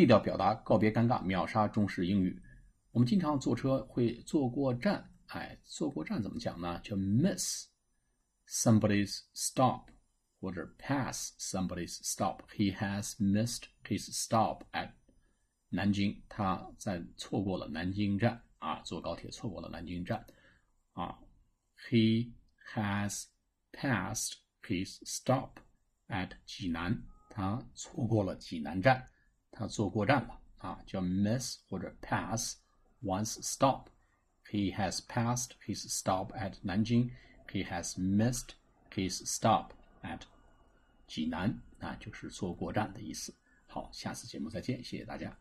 地调表达告别尴尬，秒杀中式英语。我们经常坐车会坐过站，坐过站怎么讲呢？就 miss somebody's stop 或者 pass somebody's stop。 He has missed his stop at 南京，他在错过了南京站啊，坐高铁错过了南京站啊。He has passed his stop at 济南，他错过了济南站，他坐过站了啊，叫 miss 或者 pass one's stop。He has passed his stop at 南京。He has missed his stop at 济南，那就是坐过站的意思。好，下次节目再见，谢谢大家。